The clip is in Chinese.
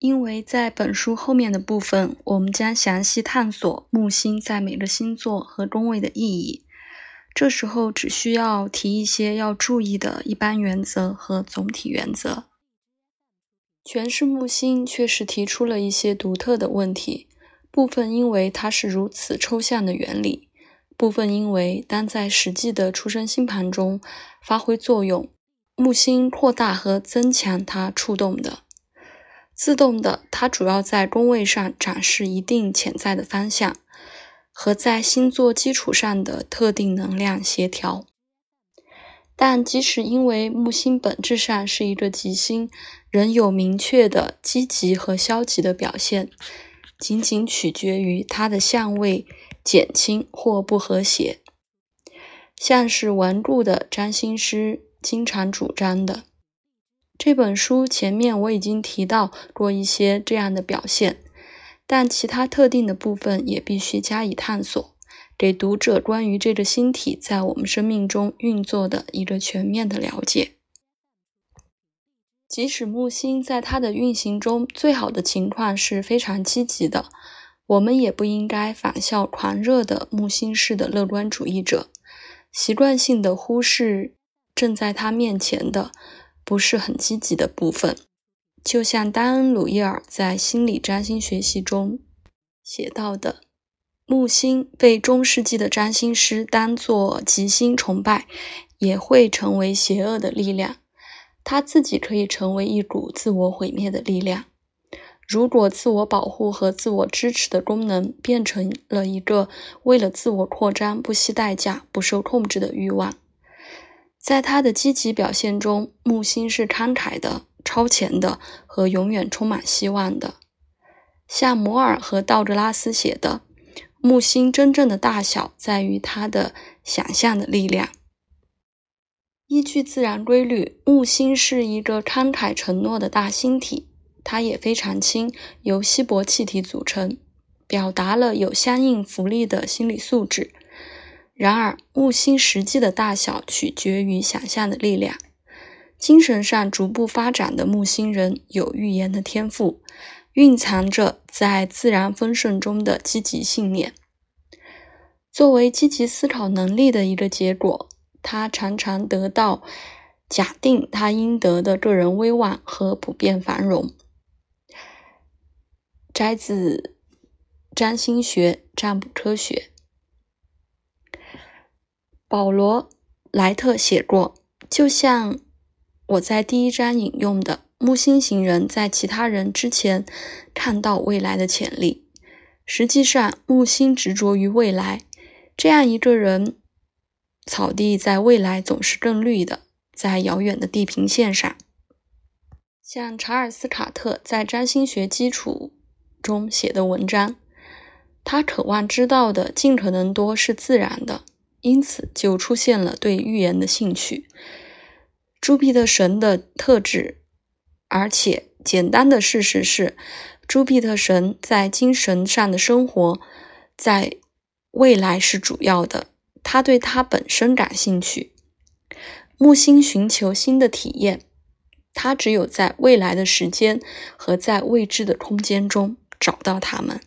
因为在本书后面的部分，我们将详细探索木星在每个星座和宫位的意义。这时候只需要提一些要注意的一般原则和总体原则。诠释木星确实提出了一些独特的问题，部分因为它是如此抽象的原理，部分因为当在实际的出生星盘中发挥作用，木星扩大和增强它触动的。自动的，它主要在宫位上展示一定潜在的方向，和在星座基础上的特定能量协调。但即使因为木星本质上是一个吉星，仍有明确的积极和消极的表现，仅仅取决于它的相位减轻或不和谐，像是顽固的占星师经常主张的。这本书前面我已经提到过一些这样的表现，但其他特定的部分也必须加以探索，给读者关于这个星体在我们生命中运作的一个全面的了解。即使木星在它的运行中最好的情况是非常积极的，我们也不应该仿效狂热的木星式的乐观主义者，习惯性的忽视正在它面前的不是很积极的部分，就像丹恩·鲁耶尔在《心理占星学习》中写到的，木星被中世纪的占星师当作吉星崇拜，也会成为邪恶的力量，它自己可以成为一股自我毁灭的力量。如果自我保护和自我支持的功能变成了一个为了自我扩张不惜代价、不受控制的欲望，在它的积极表现中，木星是慷慨的、超前的和永远充满希望的。像摩尔和道格拉斯写的，木星真正的大小在于它的想象的力量。依据自然规律，木星是一个慷慨承诺的大星体，它也非常轻，由稀薄气体组成，表达了有相应浮力的心理素质。然而，木星实际的大小取决于想象的力量。精神上逐步发展的木星人有预言的天赋，蕴藏着在自然丰盛中的积极信念。作为积极思考能力的一个结果，他常常得到假定他应得的个人威望和普遍繁荣。摘自《占星学占卜科学》。保罗·莱特写过，就像我在第一章引用的，木星行人在其他人之前看到未来的潜力。实际上，木星执着于未来，这样一个人，草地在未来总是更绿的，在遥远的地平线上。像查尔斯·卡特在《占星学基础》中写的文章，他渴望知道的尽可能多是自然的，因此就出现了对预言的兴趣。朱庇特神的特质，而且简单的事实是，朱庇特神在精神上的生活在未来是主要的，他对它本身感兴趣。木星寻求新的体验，它只有在未来的时间和在未知的空间中找到它们。